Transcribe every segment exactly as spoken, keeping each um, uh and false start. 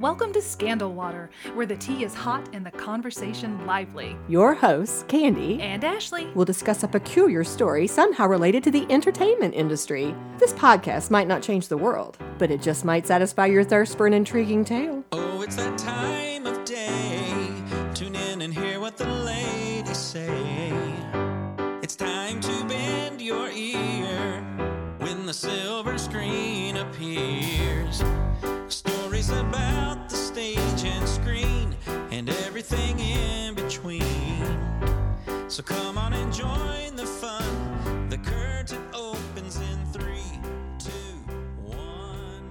Welcome to Scandal Water, where the tea is hot and the conversation lively. Your hosts, Candy and Ashley, will discuss a peculiar story somehow related to the entertainment industry. This podcast might not change the world, but it just might satisfy your thirst for an intriguing tale. Oh, it's that time of day. Tune in and hear what the ladies say. It's time to bend your ear when the silver screen appears. Stories about the stage and screen and everything in between. So come on and join the fun. The curtain opens in three, two, one.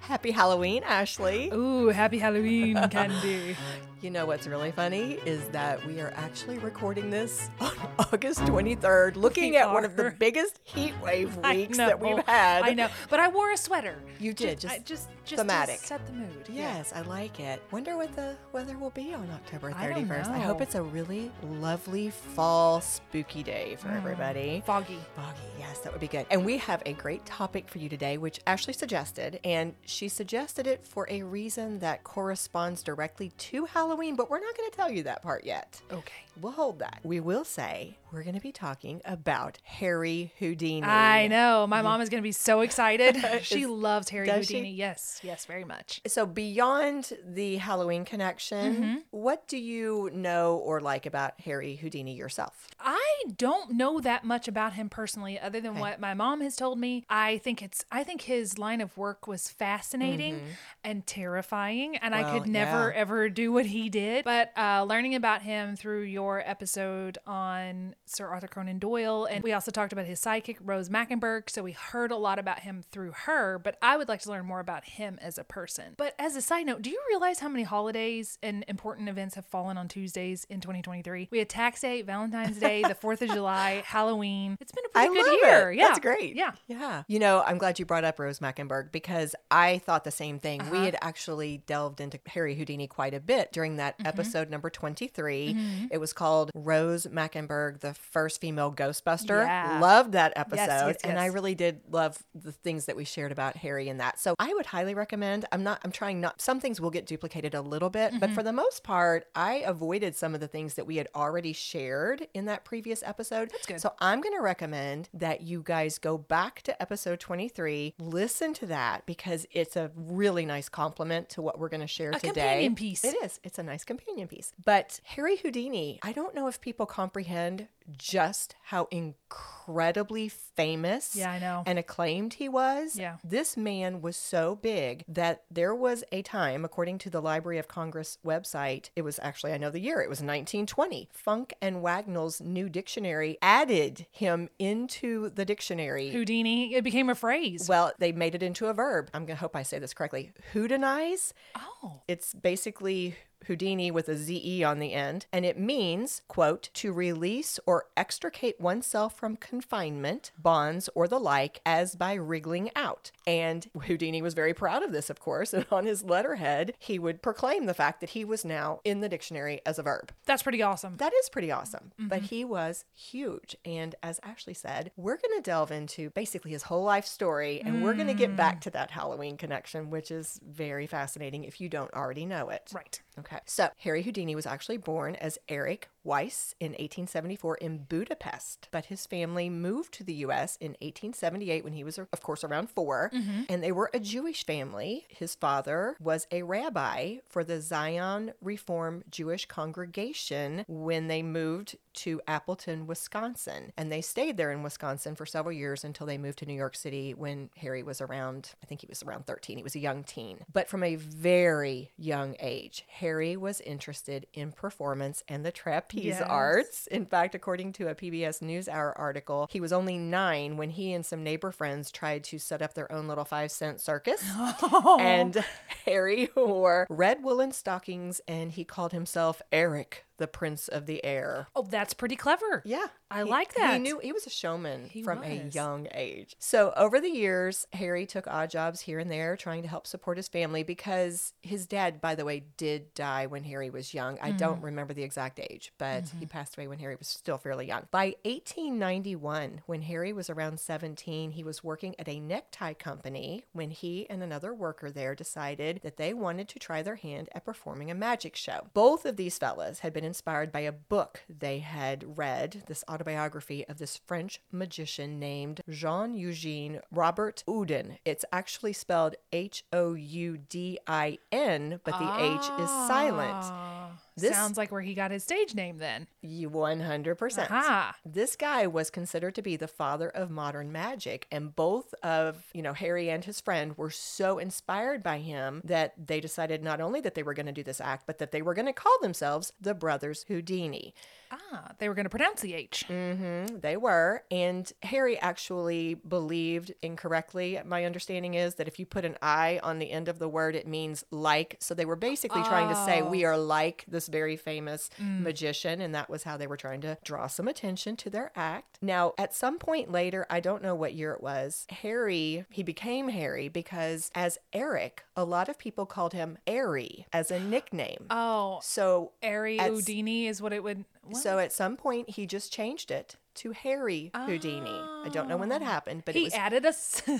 Happy Halloween, Ashley. Ooh, happy Halloween, Candy. You know what's really funny is that we are actually recording this on August twenty-third, looking at one of the biggest heat wave weeks that we've had. I know, but I wore a sweater. You did, just, just, just, just thematic. To set the mood. Yes, yeah. I like it. Wonder what the weather will be on October thirty-first. I don't know. I hope it's a really lovely fall spooky day for mm. everybody. Foggy. Foggy, yes, that would be good. And we have a great topic for you today, which Ashley suggested, and she suggested it for a reason that corresponds directly to Halloween. Halloween, but we're not going to tell you that part yet. Okay. We'll hold that. We will say we're going to be talking about Harry Houdini. I know. My mom is going to be so excited. She loves Harry Houdini. She? Yes. Yes, very much. So beyond the Halloween connection, mm-hmm. what do you know or like about Harry Houdini yourself? I don't know that much about him personally, other than okay. what my mom has told me. I think it's. I think his line of work was fascinating mm-hmm. and terrifying, and well, I could never, yeah. ever do what he He did, but uh, learning about him through your episode on Sir Arthur Conan Doyle, and we also talked about his sidekick, Rose Mackenberg, so we heard a lot about him through her, but I would like to learn more about him as a person. But as a side note, do you realize how many holidays and important events have fallen on Tuesdays in twenty twenty-three? We had Tax Day, Valentine's Day, the fourth of July, Halloween. It's been a pretty I good love year. It. Yeah. That's great. Yeah. Yeah. You know, I'm glad you brought up Rose Mackenberg because I thought the same thing. Uh-huh. We had actually delved into Harry Houdini quite a bit during that mm-hmm. episode number twenty-three. Mm-hmm. It was called Rose Mackenberg, the First Female Ghostbuster. Yeah. Loved that episode. Yes, yes, and yes. I really did love the things that we shared about Harry in that. So I would highly recommend, I'm not, I'm trying not, some things will get duplicated a little bit, mm-hmm. but for the most part, I avoided some of the things that we had already shared in that previous episode. That's good. So I'm going to recommend that you guys go back to episode twenty-three, listen to that because it's a really nice compliment to what we're going to share a today. A companion piece. It is. It's a nice companion piece. But Harry Houdini, I don't know if people comprehend just how incredibly famous yeah, I know. and acclaimed he was. Yeah. This man was so big that there was a time, according to the Library of Congress website, it was actually, I know the year, it was nineteen twenty. Funk and Wagnall's new dictionary added him into the dictionary. Houdini, it became a phrase. Well, they made it into a verb. I'm going to hope I say this correctly. Houdinize. Oh. It's basically Houdini with a Z E on the end, and it means, quote, to release or extricate oneself from confinement, bonds, or the like, as by wriggling out. And Houdini was very proud of this, of course, and on his letterhead, he would proclaim the fact that he was now in the dictionary as a verb. That's pretty awesome. That is pretty awesome, mm-hmm. but he was huge, and as Ashley said, we're going to delve into basically his whole life story, and mm. we're going to get back to that Halloween connection, which is very fascinating if you don't already know it. Right. Okay. So Harry Houdini was actually born as Eric Weiss in eighteen seventy-four in Budapest, but his family moved to the U S in eighteen seventy-eight when he was, of course, around four, mm-hmm. and they were a Jewish family. His father was a rabbi for the Zion Reform Jewish Congregation when they moved to Appleton, Wisconsin, and they stayed there in Wisconsin for several years until they moved to New York City when Harry was around, I think he was around thirteen. He was a young teen, but from a very young age, Harry was interested in performance and the trapeze yes. arts. In fact, according to a P B S NewsHour article, he was only nine when he and some neighbor friends tried to set up their own little five-cent circus. Oh. And Harry wore red woolen stockings and he called himself Eric, the Prince of the Air. Oh, that's pretty clever. Yeah. I he, like that. He knew he was a showman he from was. a young age. So over the years, Harry took odd jobs here and there trying to help support his family, because his dad, by the way, did die when Harry was young. Mm-hmm. I don't remember the exact age, but mm-hmm. he passed away when Harry was still fairly young. By eighteen ninety-one, when Harry was around seventeen, he was working at a necktie company when he and another worker there decided that they wanted to try their hand at performing a magic show. Both of these fellas had been inspired by a book they had read, this autobiography of this French magician named Jean Eugene Robert Houdin. It's actually spelled H O U D I N, but the ah, H is silent. This sounds like where he got his stage name then. one hundred percent. Aha. This guy was considered to be the father of modern magic, and both of, you know, Harry and his friend were so inspired by him that they decided not only that they were going to do this act, but that they were going to call themselves the Brothers Houdini. Ah, they were going to pronounce the H. Mm-hmm, they were. And Harry actually believed incorrectly, my understanding is, that if you put an I on the end of the word, it means like. So they were basically oh. trying to say, we are like this very famous mm. magician. And that was how they were trying to draw some attention to their act. Now, at some point later, I don't know what year it was, Harry, he became Harry because as Eric, a lot of people called him Airy as a nickname. Oh, so Airy Houdini is what it would... What? So at some point, he just changed it to Harry Houdini. Oh. I don't know when that happened, but he it was... added a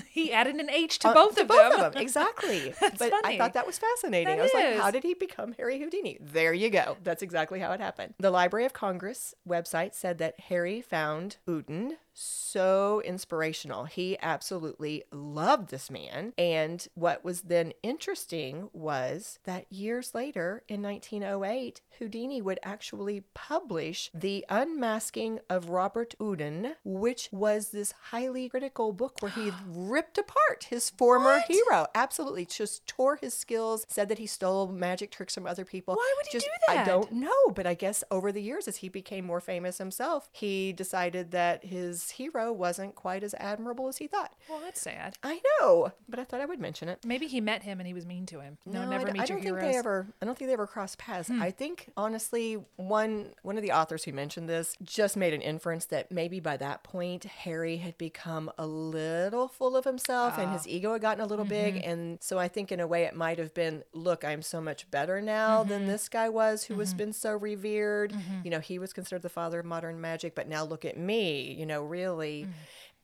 he added an H to uh, both to of both them. Of them. Exactly. That's but funny. I thought that was fascinating. That I was is. like, how did he become Harry Houdini? There you go. That's exactly how it happened. The Library of Congress website said that Harry found Houdin so inspirational. He absolutely loved this man. And what was then interesting was that years later, in nineteen oh eight, Houdini would actually publish The Unmasking of Robert Houdin, which was this highly critical book where he ripped apart his former what? hero. Absolutely. Just tore his skills, said that he stole magic tricks from other people. Why would he just, do that? I don't know. But I guess over the years, as he became more famous himself, he decided that his hero wasn't quite as admirable as he thought. Well, that's sad. I know, but I thought I would mention it. Maybe he met him and he was mean to him. No, no never I, meet I your heroes. I don't think they ever. I don't think they ever crossed paths. Hmm. I think honestly, one one of the authors who mentioned this just made an inference that maybe by that point Harry had become a little full of himself uh, and his ego had gotten a little mm-hmm. big, and so I think in a way it might have been, look, I'm so much better now mm-hmm. than this guy was, who mm-hmm. has been so revered. Mm-hmm. You know, he was considered the father of modern magic, but now look at me. You know. Really. Mm.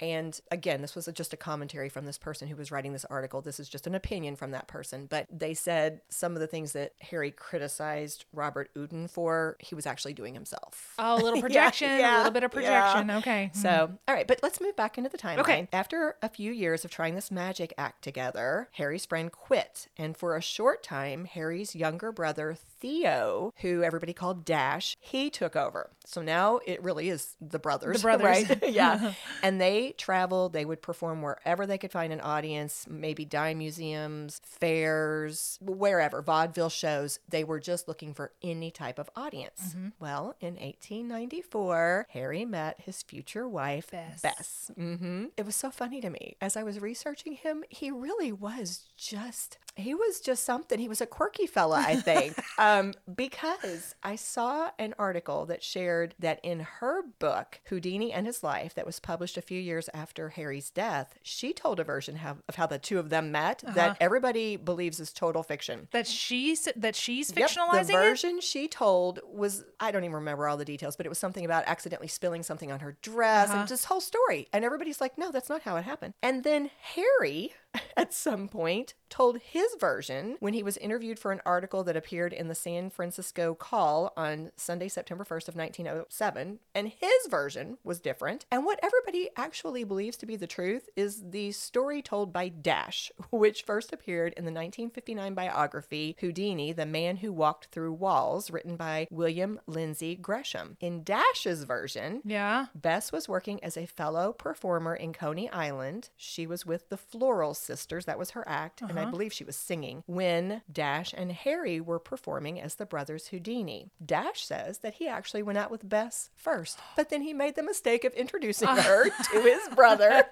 And again, this was a, just a commentary from this person who was writing this article. This is just an opinion from that person. But they said some of the things that Harry criticized Robert Houdin for, he was actually doing himself. Oh, a little projection, yeah, yeah, a little bit of projection. Yeah. Okay. So, mm-hmm. all right. But let's move back into the timeline. Okay. After a few years of trying this magic act together, Harry's friend quit. And for a short time, Harry's younger brother, Theo, who everybody called Dash, he took over. So now it really is the brothers. The brothers. Right? Yeah. And they traveled, they would perform wherever they could find an audience, maybe dime museums, fairs, wherever, vaudeville shows. They were just looking for any type of audience. Mm-hmm. Well, in eighteen ninety-four, Harry met his future wife, Bess. Bess. Mm-hmm. It was so funny to me. As I was researching him, he really was just, he was just something. He was a quirky fella, I think, um, because I saw an article that shared that in her book, Houdini and His Life, that was published a few years years after Harry's death, she told a version how, of how the two of them met uh-huh. that everybody believes is total fiction. That she's that she's fictionalizing yep, the version it? She told was, I don't even remember all the details, but it was something about accidentally spilling something on her dress uh-huh. and this whole story. And everybody's like, no, that's not how it happened. And then Harry, at some point, told his version when he was interviewed for an article that appeared in the San Francisco Call on Sunday, September first of nineteen oh seven. And his version was different. And what everybody actually believes to be the truth is the story told by Dash, which first appeared in the nineteen fifty-nine biography, Houdini, The Man Who Walked Through Walls, written by William Lindsay Gresham. In Dash's version, yeah. Bess was working as a fellow performer in Coney Island. She was with the Floral Sisters. That was her act. Uh-huh. And I believe she was singing when Dash and Harry were performing as the Brothers Houdini. Dash says that he actually went out with Bess first, but then he made the mistake of introducing her to his brother.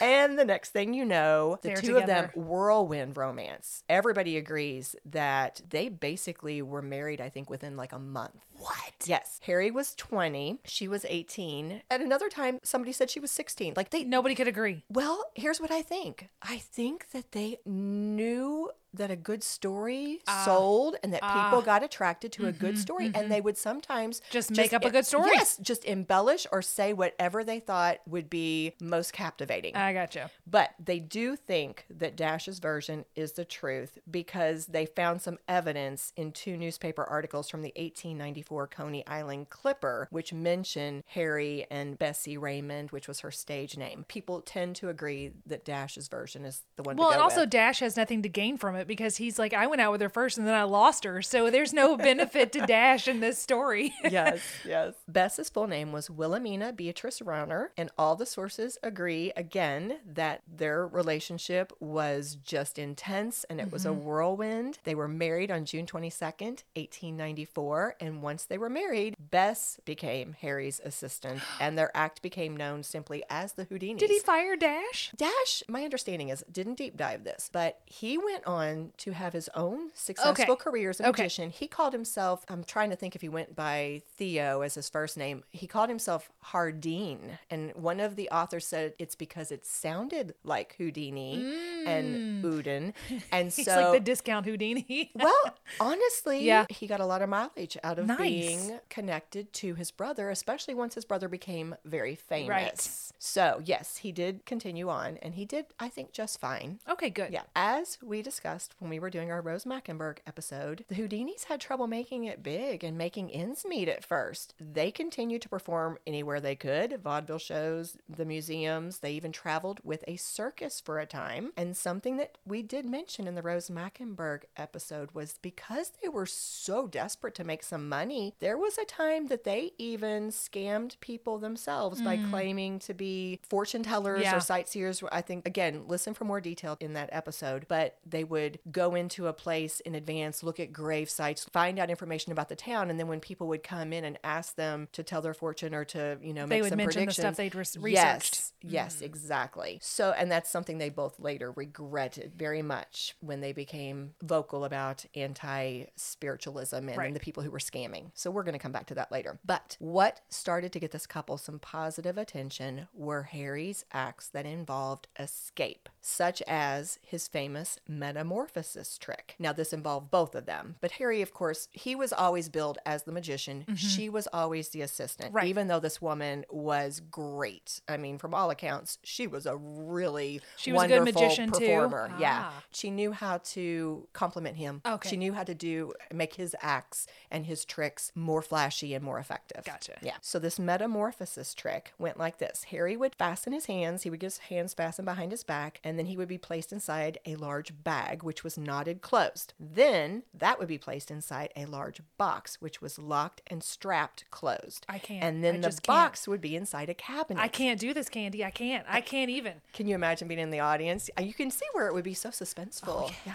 And the next thing you know, the They're two together. Of them whirlwind romance. Everybody agrees that they basically were married, I think, within like a month. What? Yes. Harry was twenty. She was eighteen. At another time, somebody said she was sixteen. Like they Nobody could agree. Well, here's what I think. I think that they knew that a good story uh, sold and that uh, people got attracted to mm-hmm, a good story. Mm-hmm. And they would sometimes just, just make up a good story. Yes. Just embellish or say whatever they thought would be most captivating. I got you. But they do think that Dash's version is the truth because they found some evidence in two newspaper articles from the eighteen ninety-four Coney Island Clipper, which mention Harry and Bessie Raymond, which was her stage name. People tend to agree that Dash's version is the one to go with. Well, and also Dash has nothing to gain from it, because he's like, I went out with her first and then I lost her. So there's no benefit to Dash in this story. Yes, yes. Bess's full name was Wilhelmina Beatrice Rauner, and all the sources agree, again, that their relationship was just intense and it mm-hmm. was a whirlwind. They were married on June twenty-second, eighteen ninety-four, and once they were married, Bess became Harry's assistant, and their act became known simply as the Houdinis. Did he fire Dash? Dash, my understanding is, didn't deep dive this, but he went on to have his own successful okay. career as a magician. Okay. He called himself, I'm trying to think if he went by Theo as his first name, he called himself Hardeen. And one of the authors said it's because it sounded like Houdini mm. and Houdin. And so, it's like the discount Houdini. Well, honestly, yeah. he got a lot of mileage out of nice. being connected to his brother, especially once his brother became very famous. Right. So yes, he did continue on and he did, I think, just fine. Okay, good. Yeah. As we discussed when we were doing our Rose Mackenberg episode, the Houdinis had trouble making it big and making ends meet at first. They continued to perform anywhere they could, vaudeville shows, the museums. They even traveled with a circus for a time. And something that we did mention in the Rose Mackenberg episode was because they were so desperate to make some money, there was a time that they even scammed people themselves mm. by claiming to be fortune tellers yeah. or sightseers. I think, again, listen for more detail in that episode, but they would Would go into a place in advance, look at grave sites, find out information about the town, and then when people would come in and ask them to tell their fortune or to, you know, make some predictions, they would mention the stuff they'd re- researched. Yes, yes, mm. exactly. So, and that's something they both later regretted very much when they became vocal about anti-spiritualism and, right. and the people who were scamming. So we're going to come back to that later. But what started to get this couple some positive attention were Harry's acts that involved escape, such as his famous metamorphosis trick. Now, this involved both of them. But Harry, of course, he was always billed as the magician. Mm-hmm. She was always the assistant, right. even though this woman was great. I mean, from all accounts, she was a really she was wonderful a good magician performer. Too. Ah. Yeah. She knew how to compliment him. Okay. She knew how to do make his acts and his tricks more flashy and more effective. Gotcha. Yeah. So this metamorphosis trick went like this. Harry would fasten his hands. He would get his hands fastened behind his back, and then he would be placed inside a large bag, which was knotted closed. Then that would be placed inside a large box, which was locked and strapped closed. I can't. And then I the box can't. would be inside a cabinet. I can't do this, Candy. I can't. I can't even. Can you imagine being in the audience? You can see where it would be so suspenseful. Oh, yes. Yeah.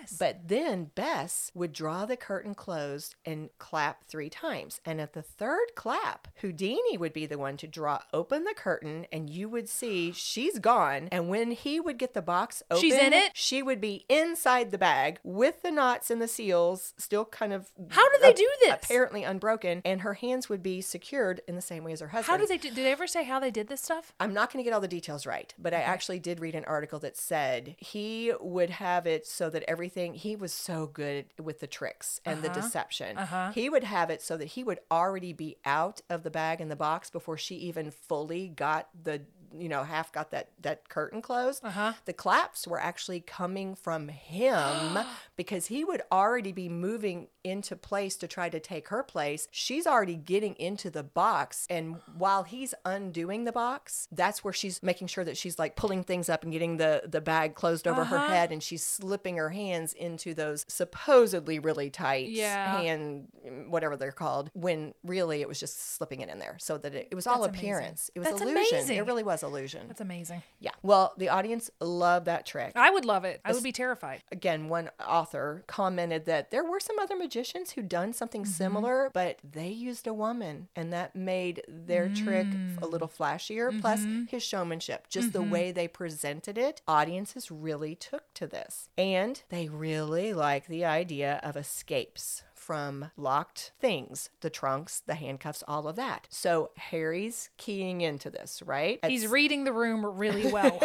Yes. But then Bess would draw the curtain closed and clap three times. And at the third clap, Houdini would be the one to draw open the curtain, and you would see she's gone. And when he would get the box open, she's in it. She would be in inside the bag with the knots and the seals still kind of how do they a- do this apparently unbroken, and her hands would be secured in the same way as her husband. How do they do, do they ever say how they did this stuff? I'm not going to get all the details right, but I actually did read an article that said he would have it so that everything, he was so good with the tricks and uh-huh. the deception uh-huh. he would have it so that he would already be out of the bag and the box before she even fully got the you know, half got that, that curtain closed. Uh-huh. The claps were actually coming from him because he would already be moving into place to try to take her place. She's already getting into the box. And while he's undoing the box, that's where she's making sure that she's like pulling things up and getting the, the bag closed over uh-huh. her head. And she's slipping her hands into those supposedly really tight yeah. hand, whatever they're called, when really it was just slipping it in there so that it, it was that's all appearance. Amazing. It was that's illusion. Amazing. It really was. Illusion. That's amazing. Yeah. Well, the audience loved that trick. I would love it. I would be terrified. Again, one author commented that there were some other magicians who'd done something mm-hmm. similar, but they used a woman, and that made their mm. trick a little flashier. Mm-hmm. Plus, his showmanship, just mm-hmm. the way they presented it, audiences really took to this, and they really liked the idea of escapes from locked things, the trunks, the handcuffs, all of that. So Harry's keying into this, right? It's... He's reading the room really well.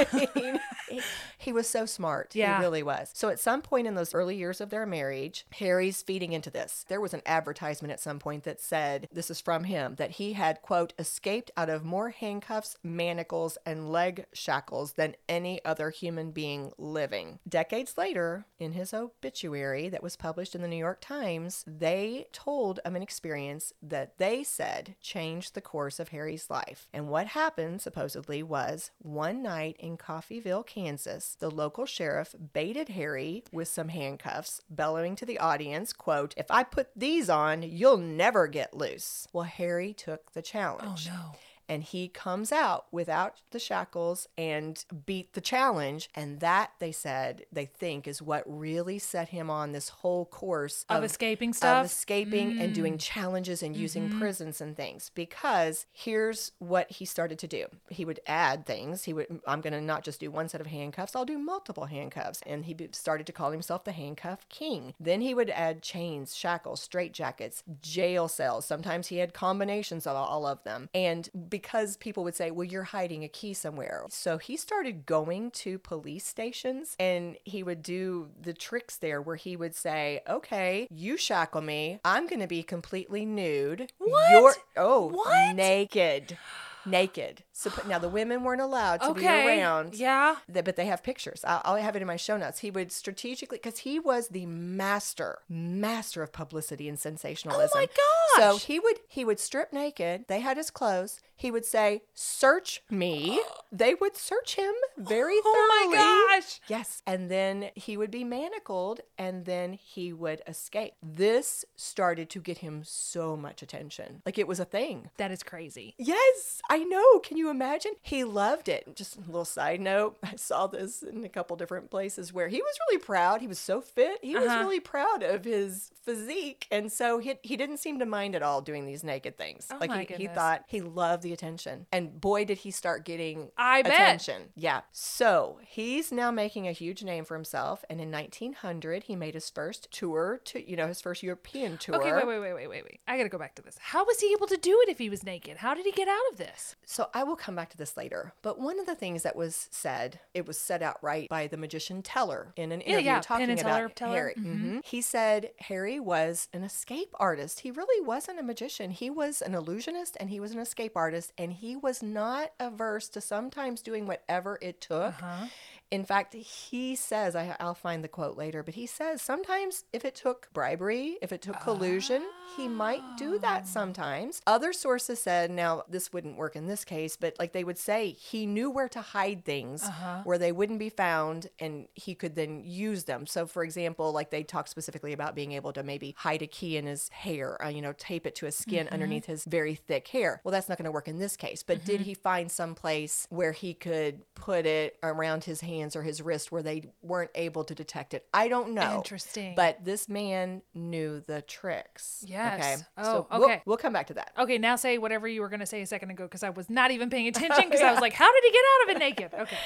he, he was so smart. Yeah. He really was. So at some point in those early years of their marriage, Harry's feeding into this. There was an advertisement at some point that said, this is from him, that he had, quote, escaped out of more handcuffs, manacles, and leg shackles than any other human being living. Decades later, in his obituary that was published in the New York Times, they told of an experience that they said changed the course of Harry's life. And what happened, supposedly, was one night in Coffeyville, Kansas, the local sheriff baited Harry with some handcuffs, bellowing to the audience, quote, "If I put these on, you'll never get loose." Well, Harry took the challenge. Oh, no. And he comes out without the shackles and beat the challenge. And that, they said, they think is what really set him on this whole course of, of escaping stuff, of escaping mm. and doing challenges and using mm-hmm. prisons and things. Because here's what he started to do. He would add things. He would, I'm going to not just do one set of handcuffs. I'll do multiple handcuffs. And he started to call himself the handcuff king. Then he would add chains, shackles, straitjackets, jail cells. Sometimes he had combinations of all of them. And because people would say, well, you're hiding a key somewhere. So he started going to police stations and he would do the tricks there where he would say, okay, you shackle me. I'm going to be completely nude. What? You're, oh, what? Naked. Naked. So now the women weren't allowed to okay. be around. Yeah. But they have pictures. I'll, I'll have it in my show notes. He would strategically, because he was the master, master of publicity and sensationalism. Oh my gosh. So he would he would strip naked. They had his clothes. He would say, "Search me." They would search him very thoroughly. Oh my gosh. Yes. And then he would be manacled, and then he would escape. This started to get him so much attention. Like it was a thing. That is crazy. Yes. I know. Can you imagine? He loved it. Just a little side note. I saw this in a couple different places where he was really proud. He was so fit. He uh-huh. was really proud of his physique. And so he, he didn't seem to mind at all doing these naked things. Oh, like my he, goodness. He thought he loved the attention. And boy, did he start getting I attention. Bet. Yeah. So he's now making a huge name for himself. And in nineteen hundred, he made his first tour to, you know, his first European tour. Okay, wait, wait, wait, wait, wait, wait. I got to go back to this. How was he able to do it if he was naked? How did he get out of this? So I will come back to this later. But one of the things that was said, it was set out right by the magician Teller in an interview yeah, yeah. talking about Teller, Teller. Harry. Mm-hmm. Mm-hmm. He said Harry was an escape artist. He really wasn't a magician. He was an illusionist and he was an escape artist. And he was not averse to sometimes doing whatever it took. Uh-huh. In fact, he says, I, I'll find the quote later, but he says sometimes if it took bribery, if it took collusion, oh. he might do that sometimes. Other sources said, now this wouldn't work in this case, but like they would say he knew where to hide things uh-huh. where they wouldn't be found and he could then use them. So for example, like they talk specifically about being able to maybe hide a key in his hair, uh, you know, tape it to his skin mm-hmm. underneath his very thick hair. Well, that's not going to work in this case, but mm-hmm. did he find some place where he could put it around his hand or his wrist where they weren't able to detect it? I don't know. Interesting. But this man knew the tricks. Yes. Okay. Oh, so okay. We'll, we'll come back to that. Okay, now say whatever you were going to say a second ago because I was not even paying attention because oh, yeah. I was like, how did he get out of it naked? Okay.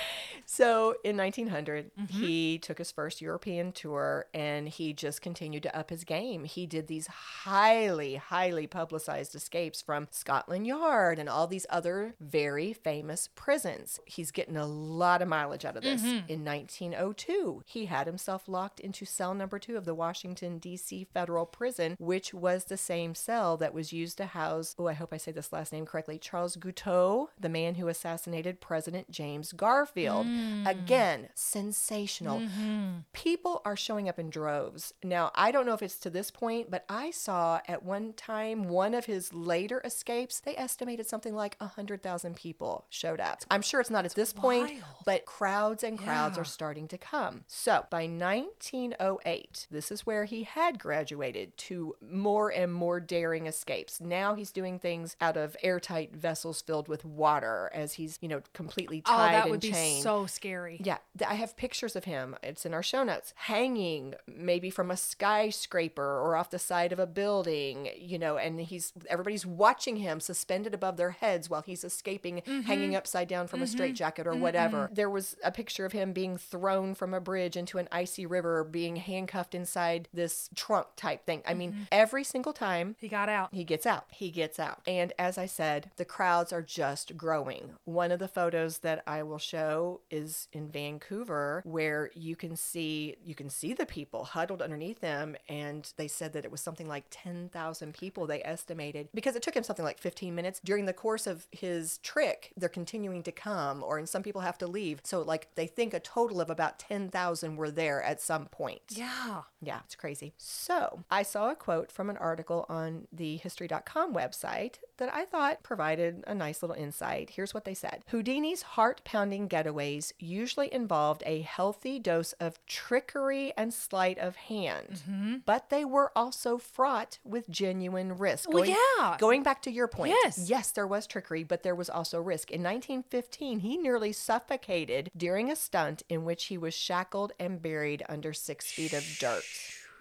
So in nineteen hundred, mm-hmm. he took his first European tour and he just continued to up his game. He did these highly, highly publicized escapes from Scotland Yard and all these other very famous prisons. He's getting a lot of mileage out of this. Mm-hmm. In nineteen oh two, he had himself locked into cell number two of the Washington, D C federal prison, which was the same cell that was used to house, oh, I hope I say this last name correctly, Charles Guiteau, the man who assassinated President James Garfield. Mm. Again, sensational. Mm-hmm. People are showing up in droves. Now, I don't know if it's to this point, but I saw at one time, one of his later escapes, they estimated something like one hundred thousand people showed up. I'm sure it's not at this point, wild. But crowds and crowds yeah. are starting to come. So by nineteen oh eight, this is where he had graduated to more and more daring escapes. Now he's doing things out of airtight vessels filled with water as he's, you know, completely tied and chained. Oh, that would be so scary. Yeah. I have pictures of him. It's in our show notes. Hanging maybe from a skyscraper or off the side of a building, you know, and he's, everybody's watching him suspended above their heads while he's escaping, mm-hmm. hanging upside down from mm-hmm. a straitjacket or mm-hmm. whatever. There was a picture picture of him being thrown from a bridge into an icy river, being handcuffed inside this trunk type thing. I mean, mm-hmm. every single time he got out, he gets out, he gets out. And as I said, the crowds are just growing. One of the photos that I will show is in Vancouver, where you can see, you can see the people huddled underneath them. And they said that it was something like ten thousand people they estimated, because it took him something like fifteen minutes during the course of his trick. They're continuing to come, or and some people have to leave. So like they think a total of about ten thousand were there at some point. Yeah. Yeah. It's crazy. So I saw a quote from an article on the history dot com website that I thought provided a nice little insight. Here's what they said. Houdini's heart-pounding getaways usually involved a healthy dose of trickery and sleight of hand, mm-hmm. but they were also fraught with genuine risk. Well, going, yeah. Going back to your point. Yes. Yes, there was trickery, but there was also risk. In nineteen fifteen, he nearly suffocated during a stunt in which he was shackled and buried under six feet of dirt.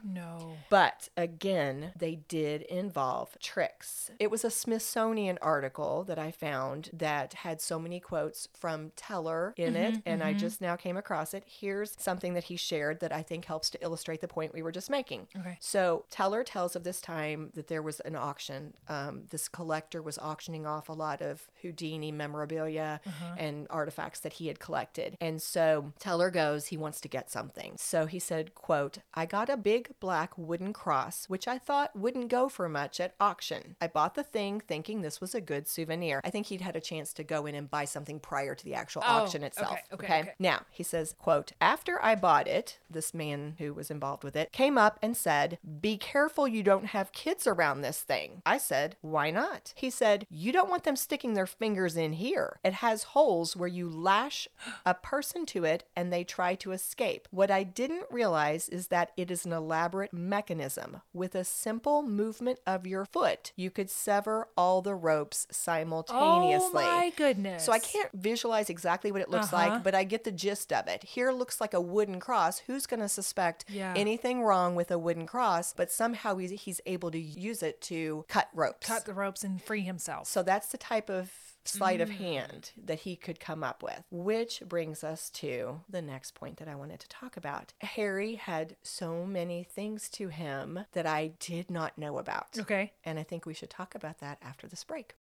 No. But again, they did involve tricks. It was a Smithsonian article that I found that had so many quotes from Teller in mm-hmm, it, and mm-hmm. I just now came across it. Here's something that he shared that I think helps to illustrate the point we were just making. Okay. So Teller tells of this time that there was an auction. Um, this collector was auctioning off a lot of Houdini memorabilia uh-huh. and artifacts that he had collected. And so Teller goes, he wants to get something. So he said, quote, I got a big black wooden cross, which I thought wouldn't go for much at auction. I bought the thing thinking this was a good souvenir. I think he'd had a chance to go in and buy something prior to the actual oh, auction itself. Okay, okay, okay. Now, he says, quote, after I bought it, this man who was involved with it came up and said, be careful you don't have kids around this thing. I said, why not? He said, you don't want them sticking their fingers in here. It has holes where you lash a person to it and they try to escape. What I didn't realize is that it is an elaborate mechanism. With a simple movement of your foot, you could sever all the ropes simultaneously. Oh my goodness. So I can't visualize exactly what it looks uh-huh. like, but I get the gist of it. Here looks like a wooden cross. Who's going to suspect yeah. anything wrong with a wooden cross? But somehow he's, he's able to use it to cut ropes. Cut the ropes and free himself. So that's the type of sleight of hand that he could come up with, which brings us to the next point that I wanted to talk about. Harry had so many things to him that I did not know about. Okay. And I think we should talk about that after this break.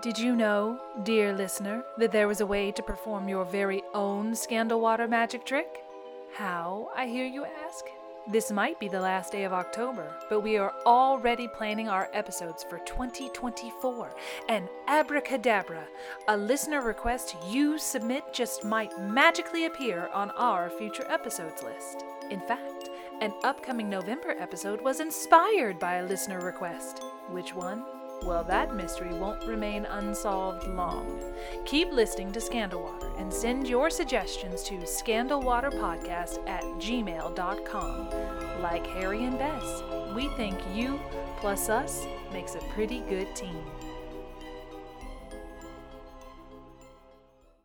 Did you know, dear listener, that there was a way to perform your very own Scandal Water magic trick? How, I hear you ask? This might be the last day of October, but we are already planning our episodes for twenty twenty-four. And abracadabra, a listener request you submit just might magically appear on our future episodes list. In fact, an upcoming November episode was inspired by a listener request. Which one? Well, that mystery won't remain unsolved long. Keep listening to Scandal Water and send your suggestions to scandalwaterpodcast at gmail dot com. Like Harry and Bess, we think you plus us makes a pretty good team.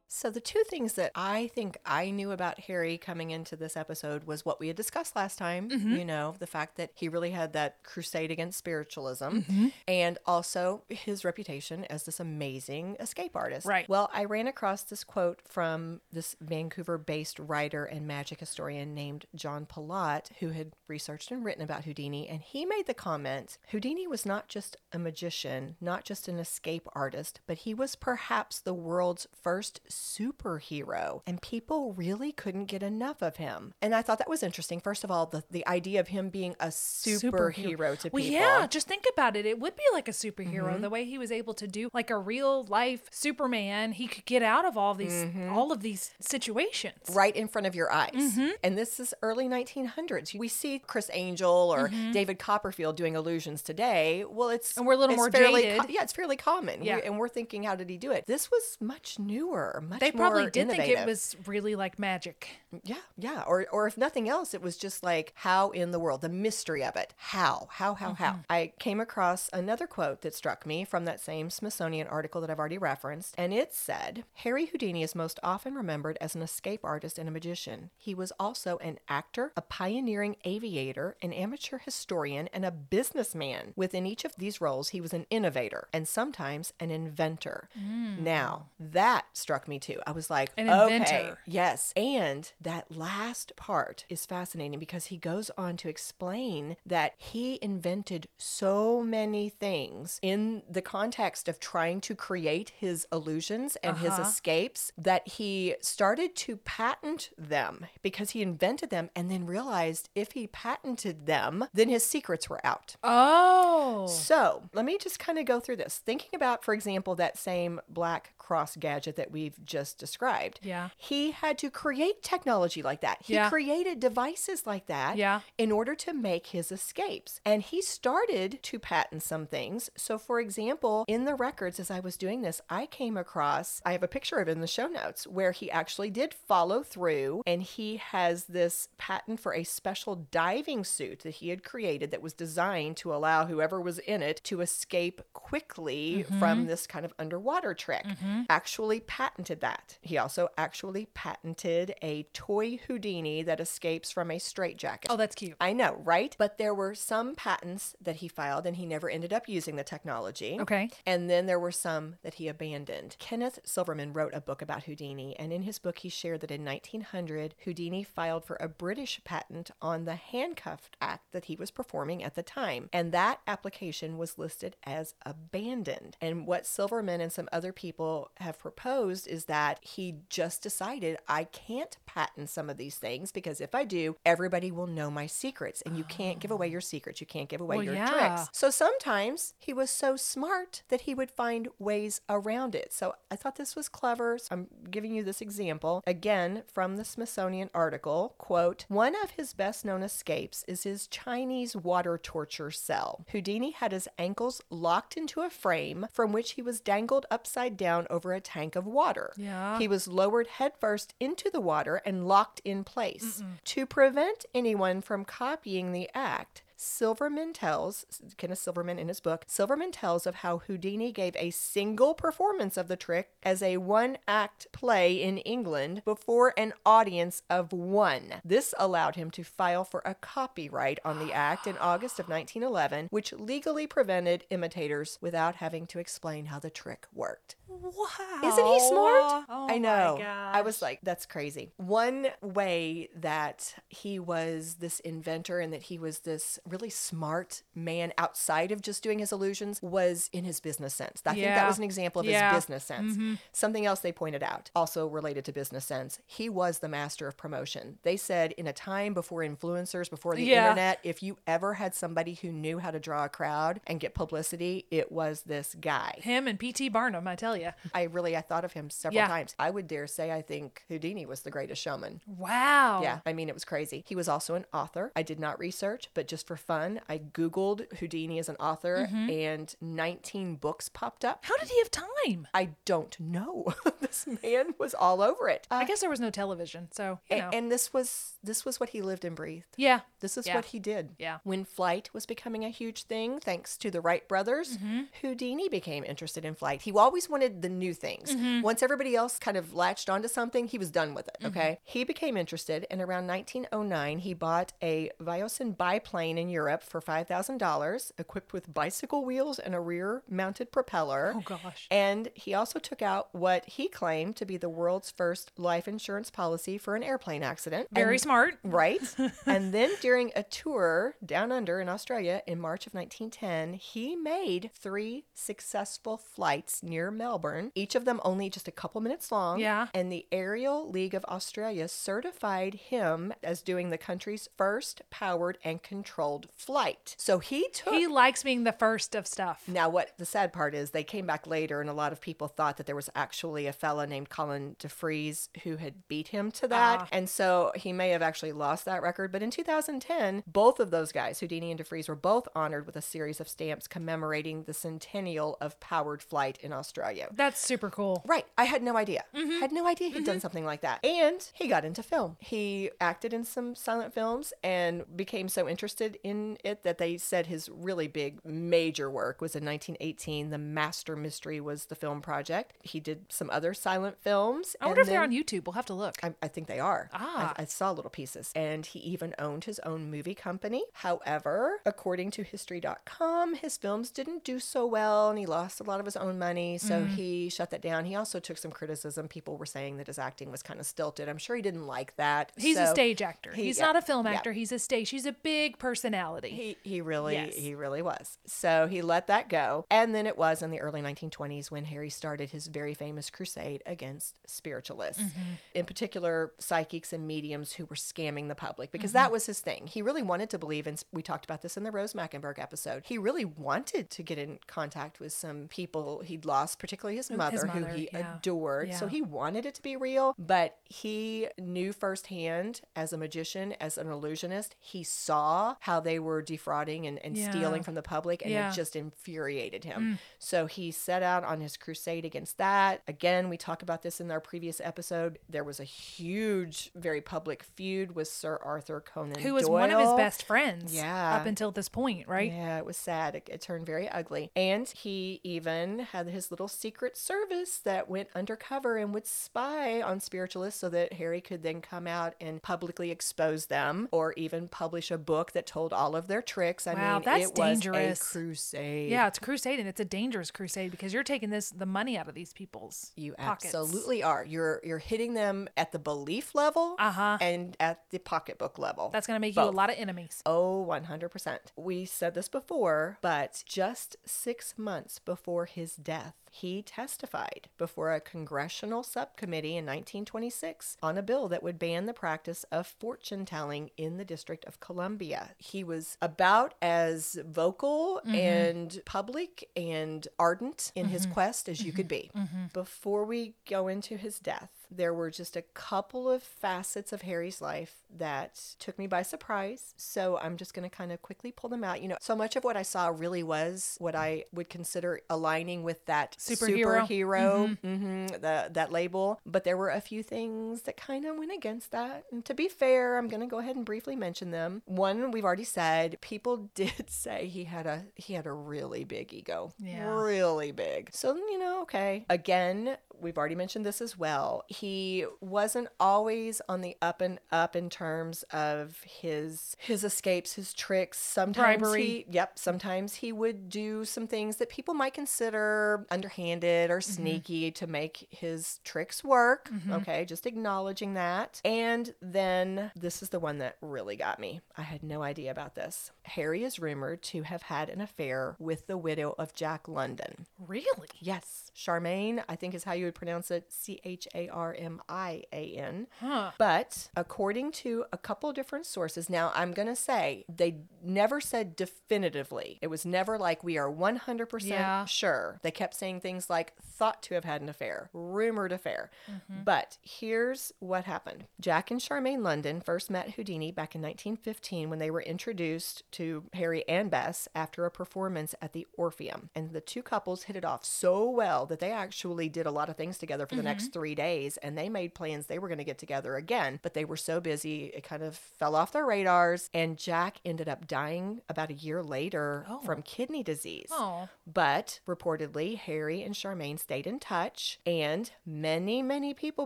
So the two things that I think I knew about Harry coming into this episode was what we had discussed last time, mm-hmm. you know, the fact that he really had that crusade against spiritualism mm-hmm. and also his reputation as this amazing escape artist. Right. Well, I ran across this quote from this Vancouver-based writer and magic historian named John Palat, who had researched and written about Houdini, and he made the comment, Houdini was not just a magician, not just an escape artist, but he was perhaps the world's first superhero, and people really couldn't get enough of him. And I thought that was interesting. First of all, the, the idea of him being a superhero, superhero. to well, people. Well, yeah, just think about it. It would be like a superhero, mm-hmm. the way he was able to do like a real life Superman. He could get out of all these, mm-hmm. all of these situations. Right in front of your eyes. Mm-hmm. And this is early nineteen hundreds. We see Chris Angel or mm-hmm. David Copperfield doing illusions today. Well, it's and we're a little more jaded. Com- yeah, it's fairly common. Yeah. We, and we're thinking, how did he do it? This was much newer, much They probably did innovative. think it was really like magic. Yeah, yeah. Or or if nothing else, it was just like, how in the world? The mystery of it. How? How, how, mm-hmm. how? I came across another quote that struck me from that same Smithsonian article that I've already referenced, and it said, Harry Houdini is most often remembered as an escape artist and a magician. He was also an actor, a pioneering aviator, an amateur historian, and a businessman. Within each of these roles, he was an innovator and sometimes an inventor. Mm. Now, that struck me too. to. I was like, an inventor. Okay, yes. And that last part is fascinating because he goes on to explain that he invented so many things in the context of trying to create his illusions and uh-huh. his escapes that he started to patent them because he invented them and then realized if he patented them, then his secrets were out. Oh. So let me just kind of go through this. Thinking about, for example, that same black cross gadget that we've just described. Yeah. He had to create technology like that. He yeah. created devices like that yeah. in order to make his escapes. And he started to patent some things. So for example, in the records, as I was doing this, I came across, I have a picture of it in the show notes where he actually did follow through and he has this patent for a special diving suit that he had created that was designed to allow whoever was in it to escape quickly mm-hmm. from this kind of underwater trick. Mm-hmm. Actually patented that. He also actually patented a toy Houdini that escapes from a straitjacket. Oh, that's cute. I know, right? But there were some patents that he filed and he never ended up using the technology. Okay. And then there were some that he abandoned. Kenneth Silverman wrote a book about Houdini, and in his book he shared that in nineteen hundred, Houdini filed for a British patent on the Handcuffed Act that he was performing at the time. And that application was listed as abandoned. And what Silverman and some other people have proposed is that he just decided, I can't patent some of these things because if I do, everybody will know my secrets and you can't give away your secrets. You can't give away well, your yeah. tricks. So sometimes he was so smart that he would find ways around it. So I thought this was clever. So I'm giving you this example again from the Smithsonian article, quote, one of his best known escapes is his Chinese water torture cell. Houdini had his ankles locked into a frame from which he was dangled upside down over a tank of water. Yeah. He was lowered headfirst into the water and locked in place. Mm-mm. To prevent anyone from copying the act, Silverman tells, Kenneth Silverman in his book, Silverman tells of how Houdini gave a single performance of the trick as a one-act play in England before an audience of one. This allowed him to file for a copyright on the act in August of nineteen eleven, which legally prevented imitators without having to explain how the trick worked. Wow. Isn't he smart? Oh, I know. My gosh. I was like, that's crazy. One way that he was this inventor and that he was this really smart man outside of just doing his illusions was in his business sense. I yeah. think that was an example of yeah. his business sense. Mm-hmm. Something else they pointed out, also related to business sense, he was the master of promotion. They said in a time before influencers, before the yeah. internet, if you ever had somebody who knew how to draw a crowd and get publicity, it was this guy. Him and P T Barnum, I tell you. I really, I thought of him several yeah. times. I would dare say I think Houdini was the greatest showman. Wow. Yeah. I mean, it was crazy. He was also an author. I did not research, but just for fun, I Googled Houdini as an author mm-hmm. and nineteen books popped up. How did he have time? I don't know. This man was all over it. Uh, I guess there was no television, so, you know. And, and this was, this was what he lived and breathed. Yeah. This is yeah. what he did. Yeah. When flight was becoming a huge thing, thanks to the Wright brothers, mm-hmm. Houdini became interested in flight. He always wanted the new things. Mm-hmm. Once everybody else kind of latched onto something, he was done with it, okay? Mm-hmm. He became interested, and around nineteen oh nine, he bought a Voisin biplane in Europe for five thousand dollars, equipped with bicycle wheels and a rear-mounted propeller. Oh, gosh. And he also took out what he claimed to be the world's first life insurance policy for an airplane accident. Very and, smart. Right? And then during a tour down under in Australia in March of nineteen ten, he made three successful flights near Melbourne. Each of them only just a couple minutes long. Yeah. And the Aerial League of Australia certified him as doing the country's first powered and controlled flight. So he took... He likes being the first of stuff. Now, what the sad part is, they came back later and a lot of people thought that there was actually a fella named Colin DeFries who had beat him to that. Ah. And so he may have actually lost that record. But in two thousand ten, both of those guys, Houdini and DeFries, were both honored with a series of stamps commemorating the centennial of powered flight in Australia. That's super cool. Right. I had no idea. Mm-hmm. Had no idea he'd mm-hmm. done something like that. And he got into film. He acted in some silent films and became so interested in it that they said his really big major work was in nineteen eighteen. The Master Mystery was the film project. He did some other silent films. I wonder if then, they're on YouTube. We'll have to look. I, I think they are. Ah. I, I saw little pieces. And he even owned his own movie company. However, according to history dot com, his films didn't do so well and he lost a lot of his own money. So mm. he shut that down. He also took some criticism. People were saying that his acting was kind of stilted. I'm sure he didn't like that. He's so, a stage actor. He, he's yeah, not a film actor. Yeah. He's a stage. He's a big personality. He he really yes. he really was. So he let that go. And then it was in the early nineteen twenties when Harry started his very famous crusade against spiritualists, mm-hmm. in particular psychics and mediums who were scamming the public, because mm-hmm. that was his thing. He really wanted to believe, and we talked about this in the Rose Mackenberg episode. He really wanted to get in contact with some people he'd lost, particularly his mother, his mother who he yeah. adored. Yeah. So he wanted it to be real, but he knew firsthand as a magician, as an illusionist, he saw how they were defrauding and, and yeah. stealing from the public, and yeah. it just infuriated him. Mm. So he set out on his crusade against that. Again, we talked about this in our previous episode. There was a huge, very public feud with Sir Arthur Conan Doyle. Who was Doyle. one of his best friends yeah. up until this point, right? Yeah, it was sad. It, it turned very ugly. And he even had his little secret service that went undercover and would spy on spiritualists so that Harry could then come out and publicly expose them, or even publish a book that told all of their tricks. I wow, mean, that's it dangerous. was a crusade. Yeah, it's a crusade, and it's a dangerous crusade because you're taking this the money out of these people's you pockets. Absolutely are. You're you're hitting them at the belief level uh-huh. and at the pocketbook level. That's going to make Both. you a lot of enemies. Oh, one hundred percent. We said this before, but just six months before his death, he testified before a congressional subcommittee in nineteen twenty-six on a bill that would ban the practice of fortune telling in the District of Columbia. He was about as vocal mm-hmm. and public and ardent in mm-hmm. his quest as mm-hmm. you could be. Mm-hmm. Before we go into his death, there were just a couple of facets of Harry's life that took me by surprise. So I'm just going to kind of quickly pull them out. You know, so much of what I saw really was what I would consider aligning with that superhero, superhero mm-hmm. Mm-hmm, the, that label. But there were a few things that kind of went against that. And to be fair, I'm going to go ahead and briefly mention them. One, we've already said, people did say he had a he had a really big ego. Yeah. Really big. So, you know, okay. Again, we've already mentioned this as well. He wasn't always on the up and up in terms of his his escapes, his tricks. Sometimes Bribery. he, yep, sometimes he would do some things that people might consider underhanded or sneaky mm-hmm. to make his tricks work. Mm-hmm. Okay, just acknowledging that. And then this is the one that really got me. I had no idea about this. Harry is rumored to have had an affair with the widow of Jack London. Really? Yes. Charmaine, I think is how you would pronounce it, C H A R M I A N. Huh. But according to a couple different sources, now I'm going to say they never said definitively. It was never like we are one hundred percent yeah. sure. They kept saying things like thought to have had an affair, rumored affair. Mm-hmm. But here's what happened. Jack and Charmaine London first met Houdini back in nineteen fifteen when they were introduced to Harry and Bess after a performance at the Orpheum. And the two couples hit it off so well that they actually did a lot of things together for the mm-hmm. next three days, and they made plans they were going to get together again, but they were so busy it kind of fell off their radars, and Jack ended up dying about a year later oh. from kidney disease. Oh. But reportedly, Harry and Charmaine stayed in touch, and many, many people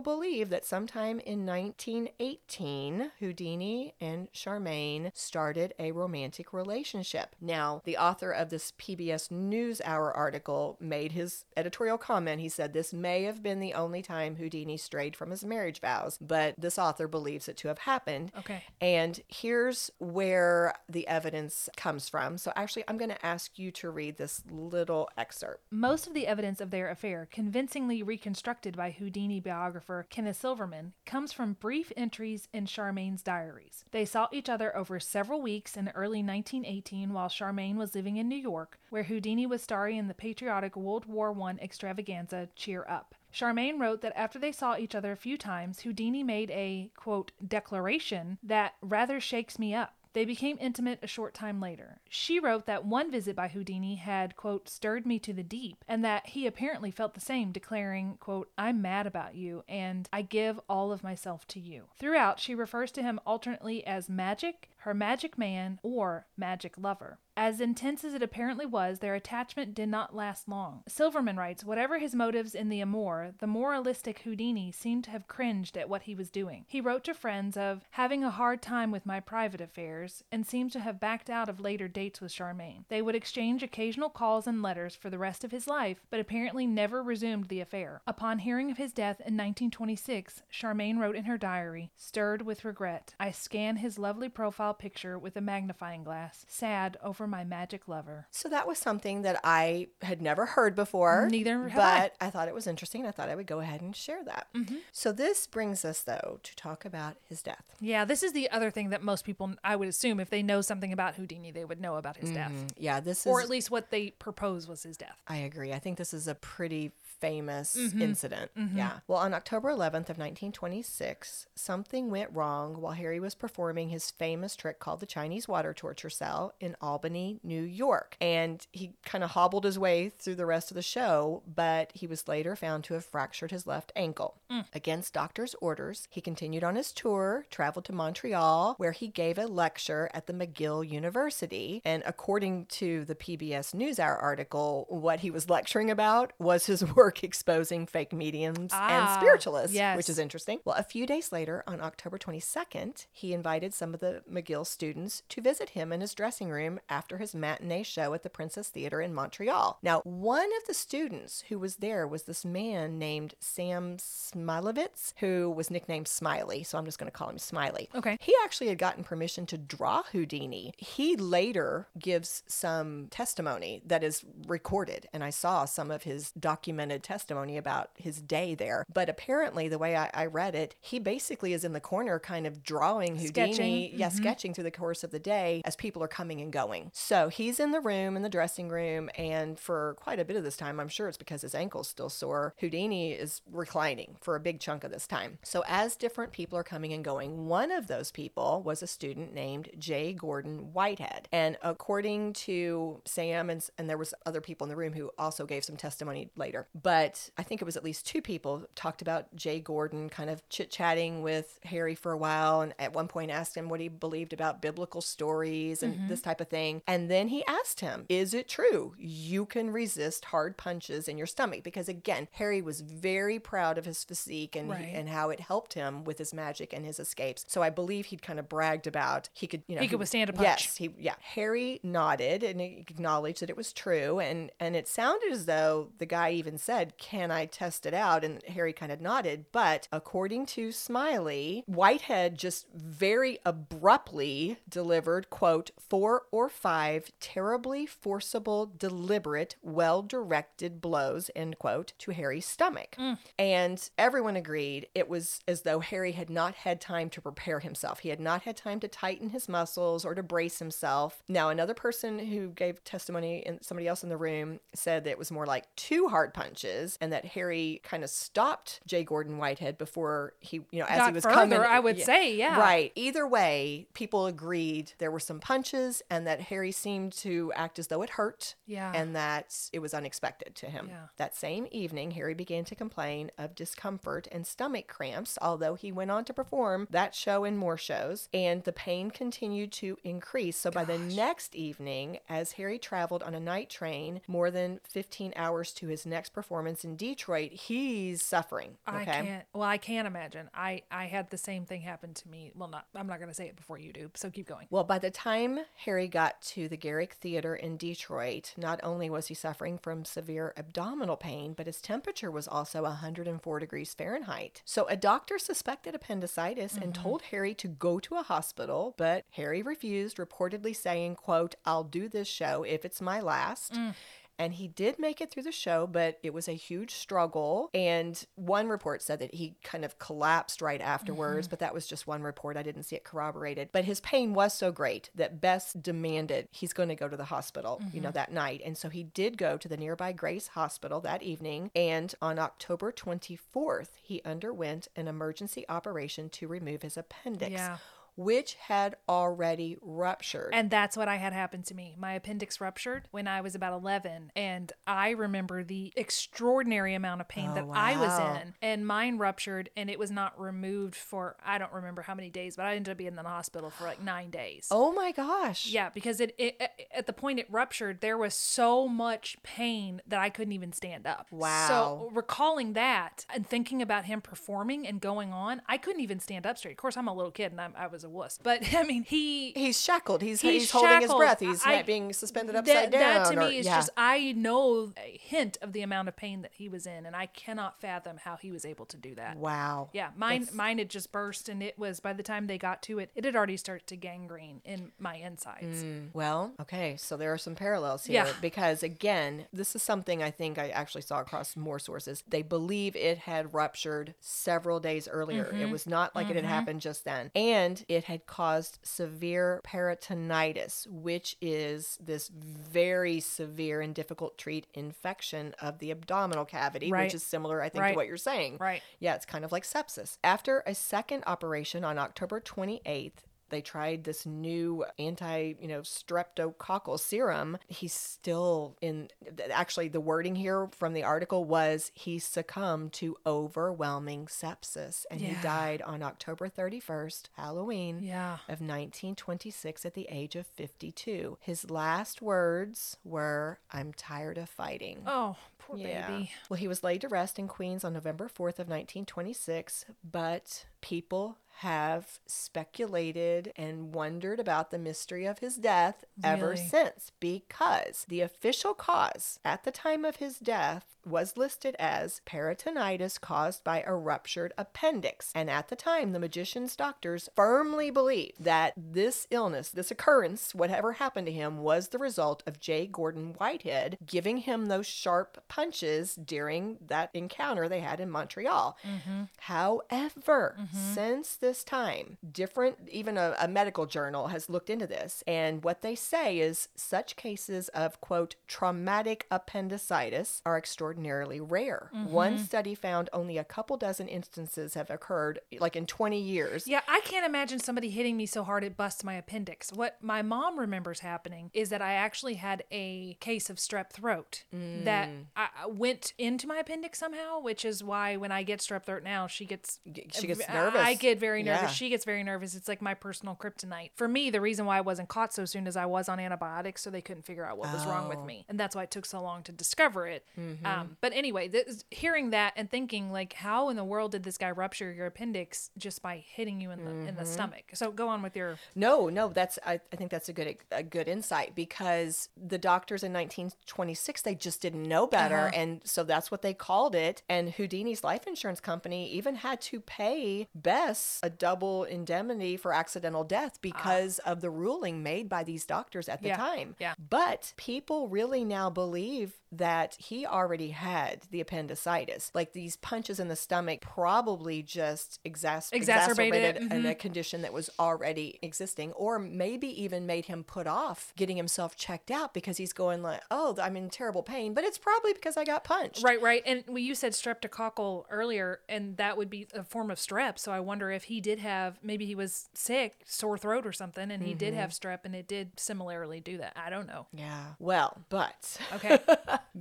believe that sometime in nineteen eighteen, Houdini and Charmaine started a romantic relationship. Now, the author of this P B S NewsHour article made his editorial comment. He said, "This may have been the only time Houdini strayed from his marriage vows, but this author believes it to have happened." Okay. And here's where the evidence comes from. So actually, I'm going to ask you to read this little excerpt. Most of the evidence of their affair, convincingly reconstructed by Houdini biographer Kenneth Silverman, comes from brief entries in Charmaine's diaries. They saw each other over several weeks in early nineteen eighteen while Charmaine was living in New York, where Houdini was starring in the patriotic World War One extravaganza Cheer Up. Charmaine wrote that after they saw each other a few times, Houdini made a, quote, declaration that rather shakes me up. They became intimate a short time later. She wrote that one visit by Houdini had, quote, stirred me to the deep, and that he apparently felt the same, declaring, quote, I'm mad about you, and I give all of myself to you. Throughout, she refers to him alternately as magic her magic man, or magic lover. As intense as it apparently was, their attachment did not last long. Silverman writes, whatever his motives in the amour, the moralistic Houdini seemed to have cringed at what he was doing. He wrote to friends of having a hard time with my private affairs, and seemed to have backed out of later dates with Charmaine. They would exchange occasional calls and letters for the rest of his life, but apparently never resumed the affair. Upon hearing of his death in nineteen twenty-six, Charmaine wrote in her diary, stirred with regret, I scan his lovely profile picture with a magnifying glass, sad over my magic lover. So that was something that I had never heard before. Neither had I. But I thought it was interesting. I thought I would go ahead and share that. Mm-hmm. So this brings us, though, to talk about his death. Yeah, this is the other thing that most people, I would assume, if they know something about Houdini, they would know about his mm-hmm. death. Yeah, this is... Or at least what they proposed was his death. I agree. I think this is a pretty... famous mm-hmm. incident. Mm-hmm. Yeah. Well, on October eleventh of nineteen twenty-six, something went wrong while Harry was performing his famous trick called the Chinese water torture cell in Albany, New York. And he kind of hobbled his way through the rest of the show, but he was later found to have fractured his left ankle. Mm. Against doctor's orders, he continued on his tour, traveled to Montreal, where he gave a lecture at the McGill University. And according to the P B S NewsHour article, what he was lecturing about was his work exposing fake mediums ah, and spiritualists, yes. which is interesting. Well, a few days later, on October twenty-second, he invited some of the McGill students to visit him in his dressing room after his matinee show at the Princess Theater in Montreal. Now, one of the students who was there was this man named Sam Smilovitz, who was nicknamed Smiley, so I'm just going to call him Smiley. Okay. He actually had gotten permission to draw Houdini. He later gives some testimony that is recorded, and I saw some of his documented testimony about his day there. But apparently, the way I, I read it, he basically is in the corner kind of drawing Houdini. Sketching. Yeah, mm-hmm. sketching through the course of the day as people are coming and going. So he's in the room, in the dressing room, and for quite a bit of this time, I'm sure it's because his ankle's still sore, Houdini is reclining for a big chunk of this time. So as different people are coming and going, one of those people was a student named J. Gordon Whitehead. And according to Sam, and, and there was other people in the room who also gave some testimony later, but But I think it was at least two people talked about J. Gordon kind of chit-chatting with Harry for a while, and at one point asked him what he believed about biblical stories and mm-hmm. this type of thing. And then he asked him, is it true you can resist hard punches in your stomach? Because again, Harry was very proud of his physique and right. and how it helped him with his magic and his escapes. So I believe he'd kind of bragged about he could, you know, he could he, withstand a punch. Yes, he, yeah. Harry nodded and acknowledged that it was true, and and it sounded as though the guy even said, can I test it out? And Harry kind of nodded. But according to Smiley, Whitehead just very abruptly delivered, quote, four or five terribly forcible, deliberate, well-directed blows, end quote, to Harry's stomach. Mm. And everyone agreed it was as though Harry had not had time to prepare himself. He had not had time to tighten his muscles or to brace himself. Now, another person who gave testimony, and somebody else in the room, said that it was more like two hard punches, and that Harry kind of stopped J. Gordon Whitehead before he, you know, as Got he was further, coming. I would yeah, say, yeah. Right. Either way, people agreed there were some punches and that Harry seemed to act as though it hurt. Yeah. And that it was unexpected to him. Yeah. That same evening, Harry began to complain of discomfort and stomach cramps, although he went on to perform that show and more shows, and the pain continued to increase. So Gosh. by the next evening, as Harry traveled on a night train more than fifteen hours to his next performance, performance in Detroit, he's suffering. Okay? I can't. Well, I can't imagine. I, I had the same thing happen to me. Well, not. I'm not going to say it before you do. So keep going. Well, by the time Harry got to the Garrick Theater in Detroit, not only was he suffering from severe abdominal pain, but his temperature was also one hundred four degrees Fahrenheit. So a doctor suspected appendicitis mm-hmm. and told Harry to go to a hospital, but Harry refused, reportedly saying, quote, I'll do this show if it's my last. Mm. And he did make it through the show, but it was a huge struggle. And one report said that he kind of collapsed right afterwards, mm-hmm. but that was just one report. I didn't see it corroborated. But his pain was so great that Bess demanded he's going to go to the hospital, mm-hmm. you know, that night. And so he did go to the nearby Grace Hospital that evening. And on October twenty-fourth, he underwent an emergency operation to remove his appendix. Yeah. which had already ruptured. And that's what I had happen to me. My appendix ruptured when I was about eleven, and I remember the extraordinary amount of pain oh, that wow. I was in, and mine ruptured, and it was not removed for, I don't remember how many days, but I ended up being in the hospital for like nine days. Oh my gosh. Yeah, because it, it at the point it ruptured, there was so much pain that I couldn't even stand up. Wow. So recalling that and thinking about him performing and going on, I couldn't even stand up straight. Of course, I'm a little kid and I'm, I was a wuss. But I mean, he... He's shackled. He's, he's, he's holding shackled. his breath. He's I, not being suspended upside that, down. That to or, me is yeah. just, I know a hint of the amount of pain that he was in, and I cannot fathom how he was able to do that. Wow. Yeah. Mine That's... mine had just burst, and it was, by the time they got to it, it had already started to gangrene in my insides. Mm. Well, okay. So there are some parallels here. Yeah. Because again, this is something I think I actually saw across more sources. They believe it had ruptured several days earlier. Mm-hmm. It was not like mm-hmm. it had happened just then. And it had caused severe peritonitis, which is this very severe and difficult to treat infection of the abdominal cavity, right. which is similar, I think, right. to what you're saying. Right. Yeah, it's kind of like sepsis. After a second operation on October twenty-eighth, they tried this new anti, you know, streptococcal serum. He's still in, actually the wording here from the article was he succumbed to overwhelming sepsis. And yeah. he died on October thirty-first, Halloween yeah. of nineteen twenty-six at the age of fifty-two. His last words were, "I'm tired of fighting." Oh, poor yeah. baby. Well, he was laid to rest in Queens on November fourth of nineteen twenty-six, but people have speculated and wondered about the mystery of his death ever really? since, because the official cause at the time of his death was listed as peritonitis caused by a ruptured appendix. And at the time, the magician's doctors firmly believed that this illness, this occurrence, whatever happened to him, was the result of J. Gordon Whitehead giving him those sharp punches during that encounter they had in Montreal. Mm-hmm. However, mm-hmm. since this time, different, even a, a medical journal has looked into this. And what they say is such cases of, quote, traumatic appendicitis are extraordinary. Ordinarily rare. Mm-hmm. One study found only a couple dozen instances have occurred, like in twenty years. Yeah, I can't imagine somebody hitting me so hard it busts my appendix. What my mom remembers happening is that I actually had a case of strep throat mm. that I went into my appendix somehow, which is why when I get strep throat now, she gets she gets I, nervous. I get very nervous. Yeah. She gets very nervous. It's like my personal kryptonite. For me, the reason why I wasn't caught so soon is I was on antibiotics, so they couldn't figure out what oh. was wrong with me, and that's why it took so long to discover it. Mm-hmm. Um, But anyway, this, hearing that and thinking, like, how in the world did this guy rupture your appendix just by hitting you in the mm-hmm. in the stomach? So go on with your... No, no, that's I, I think that's a good a good insight, because the doctors in nineteen twenty-six, they just didn't know better. Uh-huh. And so that's what they called it. And Houdini's life insurance company even had to pay Bess a double indemnity for accidental death because uh, of the ruling made by these doctors at the yeah, time. Yeah. But people really now believe that he already had the appendicitis. Like, these punches in the stomach probably just exas- exacerbated, exacerbated mm-hmm. in a condition that was already existing, or maybe even made him put off getting himself checked out because he's going like, oh, I'm in terrible pain, but it's probably because I got punched. Right, right. And well, you said streptococcal earlier, and that would be a form of strep. So I wonder if he did have, maybe he was sick, sore throat or something, and he mm-hmm. did have strep, and it did similarly do that. I don't know. Yeah. Well, but. Okay.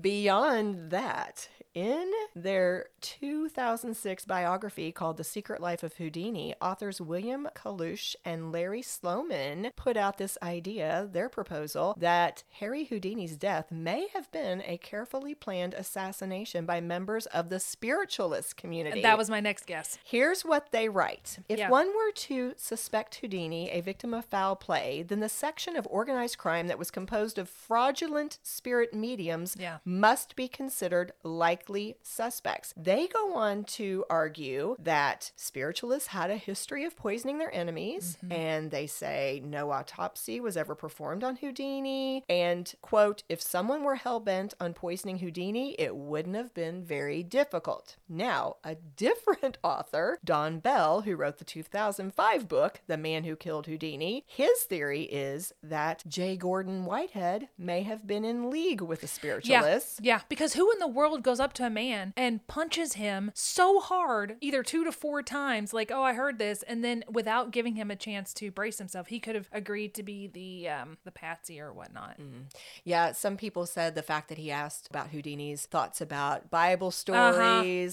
Beyond that, in their two thousand six biography called The Secret Life of Houdini, authors William Kalush and Larry Sloman put out this idea, their proposal, that Harry Houdini's death may have been a carefully planned assassination by members of the spiritualist community. That was my next guess. Here's what they write. If yeah. one were to suspect Houdini a victim of foul play, then the section of organized crime that was composed of fraudulent spirit mediums yeah. must be considered likely suspects. They go on to argue that spiritualists had a history of poisoning their enemies, mm-hmm. and they say no autopsy was ever performed on Houdini, and, quote, if someone were hell-bent on poisoning Houdini, it wouldn't have been very difficult. Now, a different author, Don Bell, who wrote the two thousand five book, The Man Who Killed Houdini, his theory is that J. Gordon Whitehead may have been in league with the spiritualists. Yeah, yeah. Because who in the world goes up up to a man and punches him so hard, either two to four times, like, oh, I heard this, and then without giving him a chance to brace himself, he could have agreed to be the um, the patsy or whatnot. Mm. Yeah, some people said the fact that he asked about Houdini's thoughts about Bible stories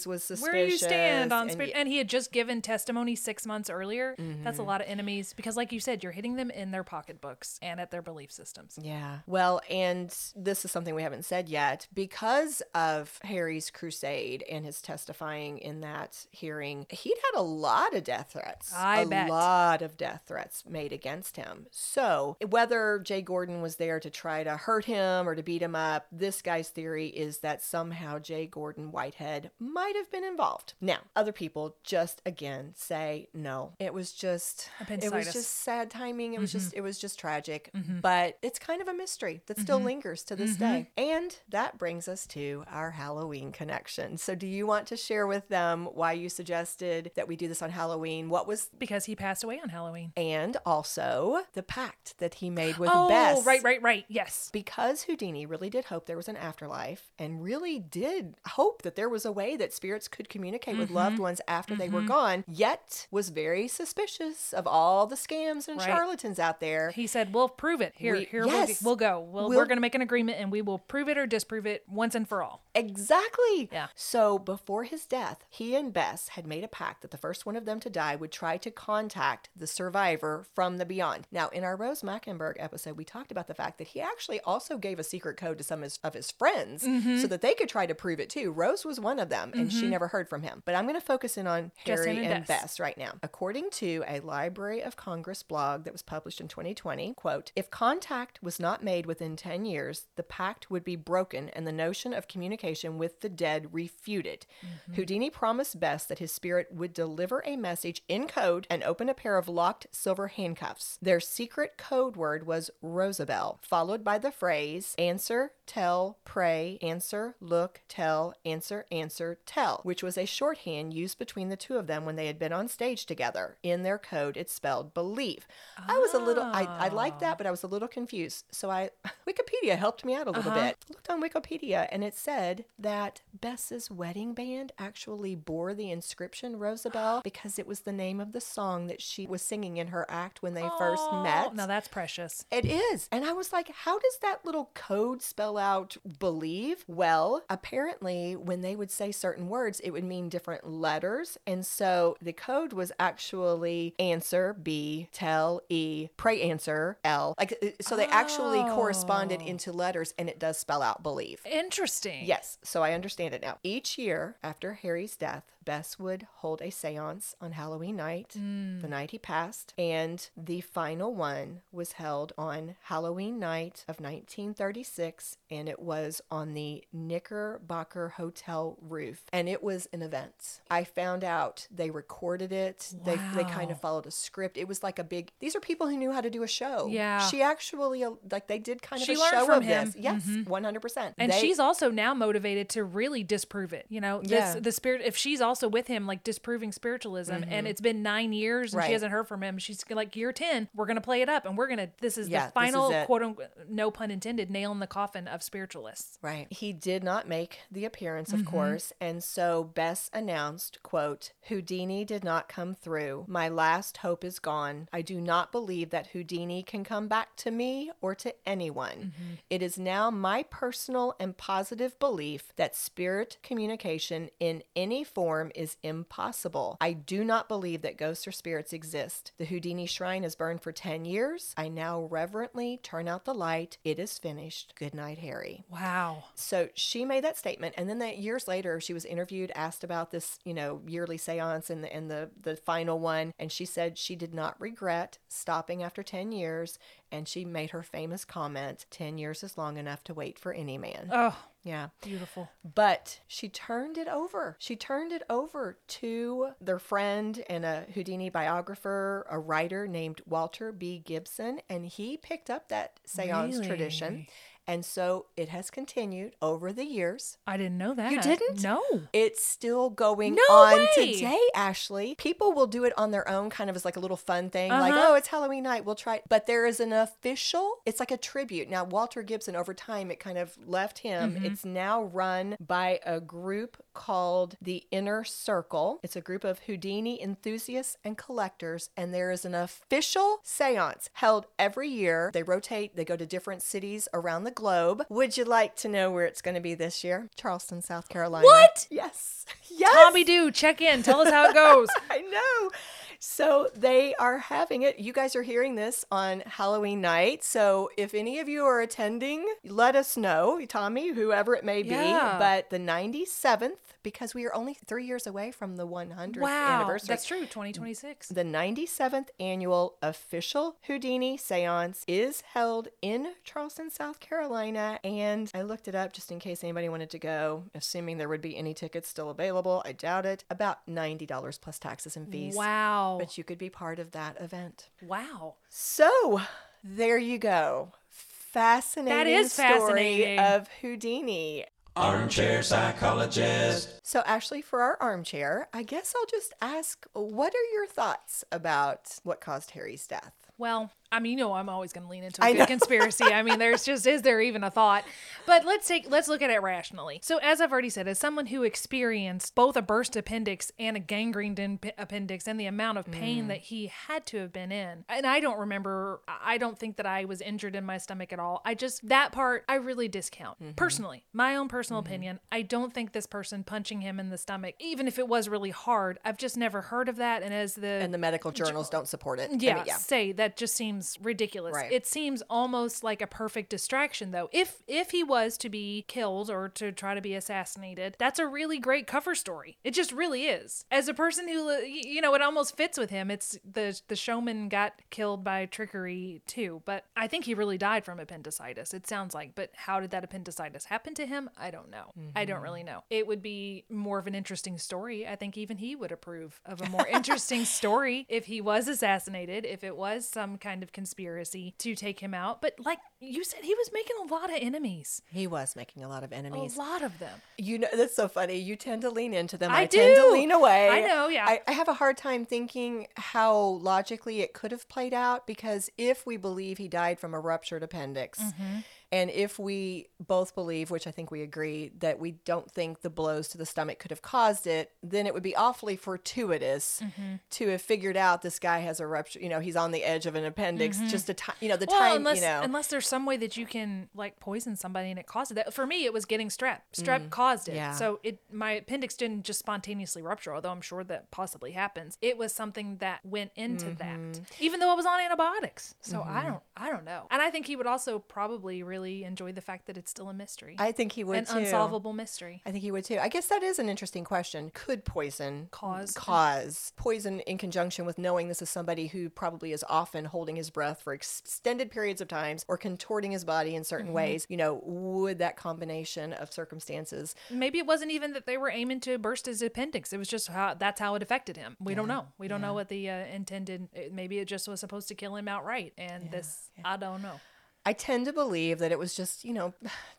uh-huh. was suspicious. Where do you stand on spirit? And, and he had just given testimony six months earlier. Mm-hmm. That's a lot of enemies because, like you said, you're hitting them in their pocketbooks and at their belief systems. Yeah. Well, and this is something we haven't said yet. Because of Harry's crusade and his testifying in that hearing, he'd had a lot of death threats. I bet. A lot of death threats made against him. So whether J. Gordon was there to try to hurt him or to beat him up, this guy's theory is that somehow J. Gordon Whitehead might have been involved. Now, other people just again say no. It was just it was just sad timing. It was mm-hmm. just it was just tragic. Mm-hmm. But it's kind of a mystery that still mm-hmm. lingers to this mm-hmm. day. And that brings us to our Halloween connection. So do you want to share with them why you suggested that we do this on Halloween? What was because he passed away on Halloween. And also the pact that he made with oh, Bess. Oh, right, right, right. Yes. Because Houdini really did hope there was an afterlife and really did hope that there was a way that spirits could communicate mm-hmm. with loved ones after mm-hmm. they were gone, yet was very suspicious of all the scams and right. charlatans out there. He said, we'll prove it. Here, we, here yes. we'll, we'll go. We'll, we'll, we're going to make an agreement and we will prove it or disprove it once and for all. Exactly. Yeah. So before his death, he and Bess had made a pact that the first one of them to die would try to contact the survivor from the beyond. Now, in our Rose Mackenberg episode, we talked about the fact that he actually also gave a secret code to some of his, of his friends mm-hmm. so that they could try to prove it too. Rose was one of them and mm-hmm. she never heard from him. But I'm going to focus in on Harry and, and Bess. Bess right now. According to a Library of Congress blog that was published in twenty twenty, quote, if contact was not made within ten years, the pact would be broken and the notion of communication with the dead refuted. Mm-hmm. Houdini promised Bess that his spirit would deliver a message in code and open a pair of locked silver handcuffs. Their secret code word was Rosabelle, followed by the phrase, answer, tell, pray, answer, look, tell, answer, answer, tell, which was a shorthand used between the two of them when they had been on stage together. In their code, it spelled believe. Oh. I was a little, I, I liked that, but I was a little confused. So I, Wikipedia helped me out a little uh-huh. bit. I looked on Wikipedia and it said that Bess's wedding band actually bore the inscription Rosabelle because it was the name of the song that she was singing in her act when they oh. first met. Now that's precious. It is. And I was like, how does that little code spell out believe? Well, apparently when they would say certain words, it would mean different letters. And so the code was actually answer, B, tell, E, pray, answer, L. Like, so they oh. actually corresponded into letters and it does spell out believe. Interesting. Yes. So I understand it now. Each year after Harry's death, Bess would hold a seance on Halloween night, mm. the night he passed, and the final one was held on Halloween night of nineteen thirty-six, and it was on the Knickerbocker Hotel roof, and it was an event. I found out they recorded it. Wow. They they kind of followed a script. It was like a big, these are people who knew how to do a show. Yeah. She actually, like they did kind of she a learned show from of him. This. Yes, mm-hmm. one hundred percent. And they, she's also now motivated to really disprove it. You know, this, yeah. the spirit, if she's also Also with him, like disproving spiritualism, mm-hmm. and it's been nine years and right. she hasn't heard from him. She's like, year ten, we're gonna play it up, and we're gonna. This is yeah, the final is quote unquote, no pun intended, nail in the coffin of spiritualists. Right. He did not make the appearance, of mm-hmm. course, and so Bess announced, "Quote: Houdini did not come through. My last hope is gone. I do not believe that Houdini can come back to me or to anyone. Mm-hmm. It is now my personal and positive belief that spirit communication in any form." Is impossible. I do not believe that ghosts or spirits exist. The Houdini shrine has burned for ten years. I now reverently turn out the light. It is finished. Good night, Harry. Wow. So she made that statement. And then that years later, she was interviewed, asked about this, you know, yearly seance and the, and the, the final one. And she said she did not regret stopping after ten years. And she made her famous comment, ten years is long enough to wait for any man. Oh, yeah. Beautiful. But she turned it over. She turned it over to their friend and a Houdini biographer, a writer named Walter B. Gibson, and he picked up that seance really? Tradition. And so it has continued over the years. I didn't know that. You didn't? No. It's still going no on way. today, Ashley. People will do it on their own, kind of as like a little fun thing. Uh-huh. Like, oh, it's Halloween night. We'll try it. But there is an official, it's like a tribute. Now, Walter Gibson, over time, it kind of left him. Mm-hmm. It's now run by a group called the Inner Circle. It's a group of Houdini enthusiasts and collectors. And there is an official seance held every year. They rotate. They go to different cities around the globe. Would you like to know where it's going to be this year? Charleston, South Carolina. What? Yes. Yes. Tommy Dew, check in. Tell us how it goes. I know. So they are having it. You guys are hearing this on Halloween night. So if any of you are attending, let us know, Tommy, whoever it may be. Yeah. But the ninety-seventh, because we are only three years away from the hundredth wow, anniversary. That's true, twenty twenty-six. The ninety-seventh annual official Houdini seance is held in Charleston, South Carolina. And I looked it up just in case anybody wanted to go, assuming there would be any tickets still available. I doubt it. About ninety dollars plus taxes and fees. Wow. But you could be part of that event. Wow. So there you go. Fascinating that is story fascinating. Of Houdini. Armchair psychologist. So Ashley, for our armchair, I guess I'll just ask, what are your thoughts about what caused Harry's death? Well, I mean, you know, I'm always going to lean into a good conspiracy. I mean, there's just, is there even a thought? But let's take, let's look at it rationally. So as I've already said, as someone who experienced both a burst appendix and a gangrened in, appendix and the amount of pain mm. that he had to have been in, and I don't remember, I don't think that I was injured in my stomach at all. I just, that part, I really discount. Mm-hmm. Personally, my own personal mm-hmm. opinion, I don't think this person punching him in the stomach, even if it was really hard, I've just never heard of that. And as the... And the medical journals j- don't support it. Yeah, I mean, yeah. say that. That just seems ridiculous. Right. It seems almost like a perfect distraction, though. If if he was to be killed or to try to be assassinated, that's a really great cover story. It just really is. As a person who, you know, it almost fits with him. It's the the showman got killed by trickery too, but I think he really died from appendicitis. It sounds like, but how did that appendicitis happen to him? I don't know. Mm-hmm. I don't really know. It would be more of an interesting story. I think even he would approve of a more interesting story if he was assassinated. If it was some kind of conspiracy to take him out. But like you said, he was making a lot of enemies. He was making a lot of enemies. A lot of them. You know, that's so funny. You tend to lean into them. I, I do. tend to lean away. I know, yeah. I, I have a hard time thinking how logically it could have played out, because if we believe he died from a ruptured appendix, mm-hmm. and if we both believe, which I think we agree, that we don't think the blows to the stomach could have caused it, then it would be awfully fortuitous mm-hmm. to have figured out this guy has a rupture. You know, he's on the edge of an appendix. Mm-hmm. Just a time, you know, the well, time, unless, you know. Unless there's some way that you can, like, poison somebody and it caused that. For me, it was getting strep. Strep mm-hmm. caused it. Yeah. So it my appendix didn't just spontaneously rupture, although I'm sure that possibly happens. It was something that went into mm-hmm. that, even though it was on antibiotics. So mm-hmm. I don't, I don't know. And I think he would also probably really enjoy the fact that it's still a mystery. I think he would an too. An unsolvable mystery. I think he would too. I guess that is an interesting question. Could poison cause cause poison in conjunction with knowing this is somebody who probably is often holding his breath for extended periods of times or contorting his body in certain mm-hmm. ways? You know, would that combination of circumstances? Maybe it wasn't even that they were aiming to burst his appendix. It was just how that's how it affected him. We yeah. don't know. We don't yeah. know what the uh, intended. Maybe it just was supposed to kill him outright. And yeah. this, yeah. I don't know. I tend to believe that it was just, you know,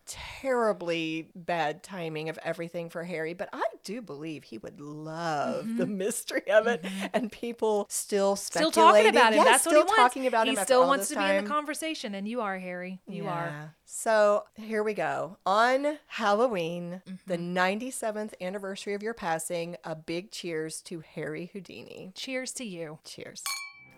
terribly bad timing of everything for Harry, but I do believe he would love mm-hmm. the mystery of it, mm-hmm. and people still speculating. Still talking about him. Yeah, that's what he wants. Still talking about him after all this time. He still wants to be in the conversation, and you are, Harry. You yeah. are. So here we go. On Halloween, mm-hmm. the ninety-seventh anniversary of your passing, a big cheers to Harry Houdini. Cheers to you. Cheers.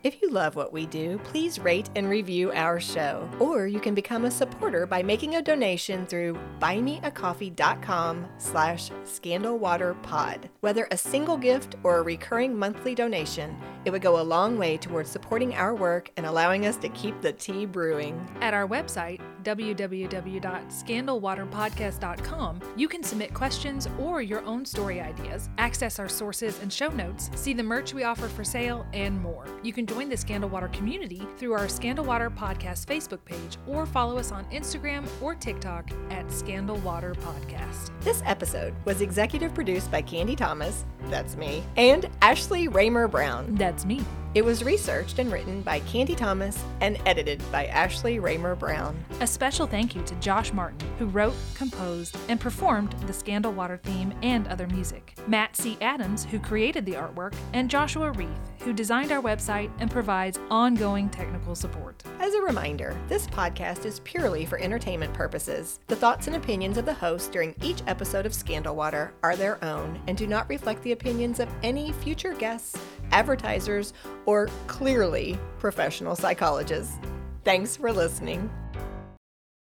If you love what we do, please rate and review our show. Or you can become a supporter by making a donation through buymeacoffee.com slash scandalwaterpod. Whether a single gift or a recurring monthly donation, it would go a long way towards supporting our work and allowing us to keep the tea brewing. At our website, w w w dot scandal water podcast dot com, you can submit questions or your own story ideas, access our sources and show notes, see the merch we offer for sale, and more. You can join the Scandal Water community through our Scandal Water Podcast Facebook page, or follow us on Instagram or TikTok at Scandal Water Podcast. This episode was executive produced by Candy Thomas, that's me, and Ashley Raymer Brown, that's me. It was researched and written by Candy Thomas and edited by Ashley Raymer Brown. A special thank you to Josh Martin, who wrote, composed, and performed the Scandal Water theme and other music, Matt C. Adams, who created the artwork, and Joshua Reith, who designed our website and provides ongoing technical support. As a reminder, this podcast is purely for entertainment purposes. The thoughts and opinions of the host during each episode of Scandal Water are their own and do not reflect the opinions of any future guests, advertisers, or clearly professional psychologists. Thanks for listening.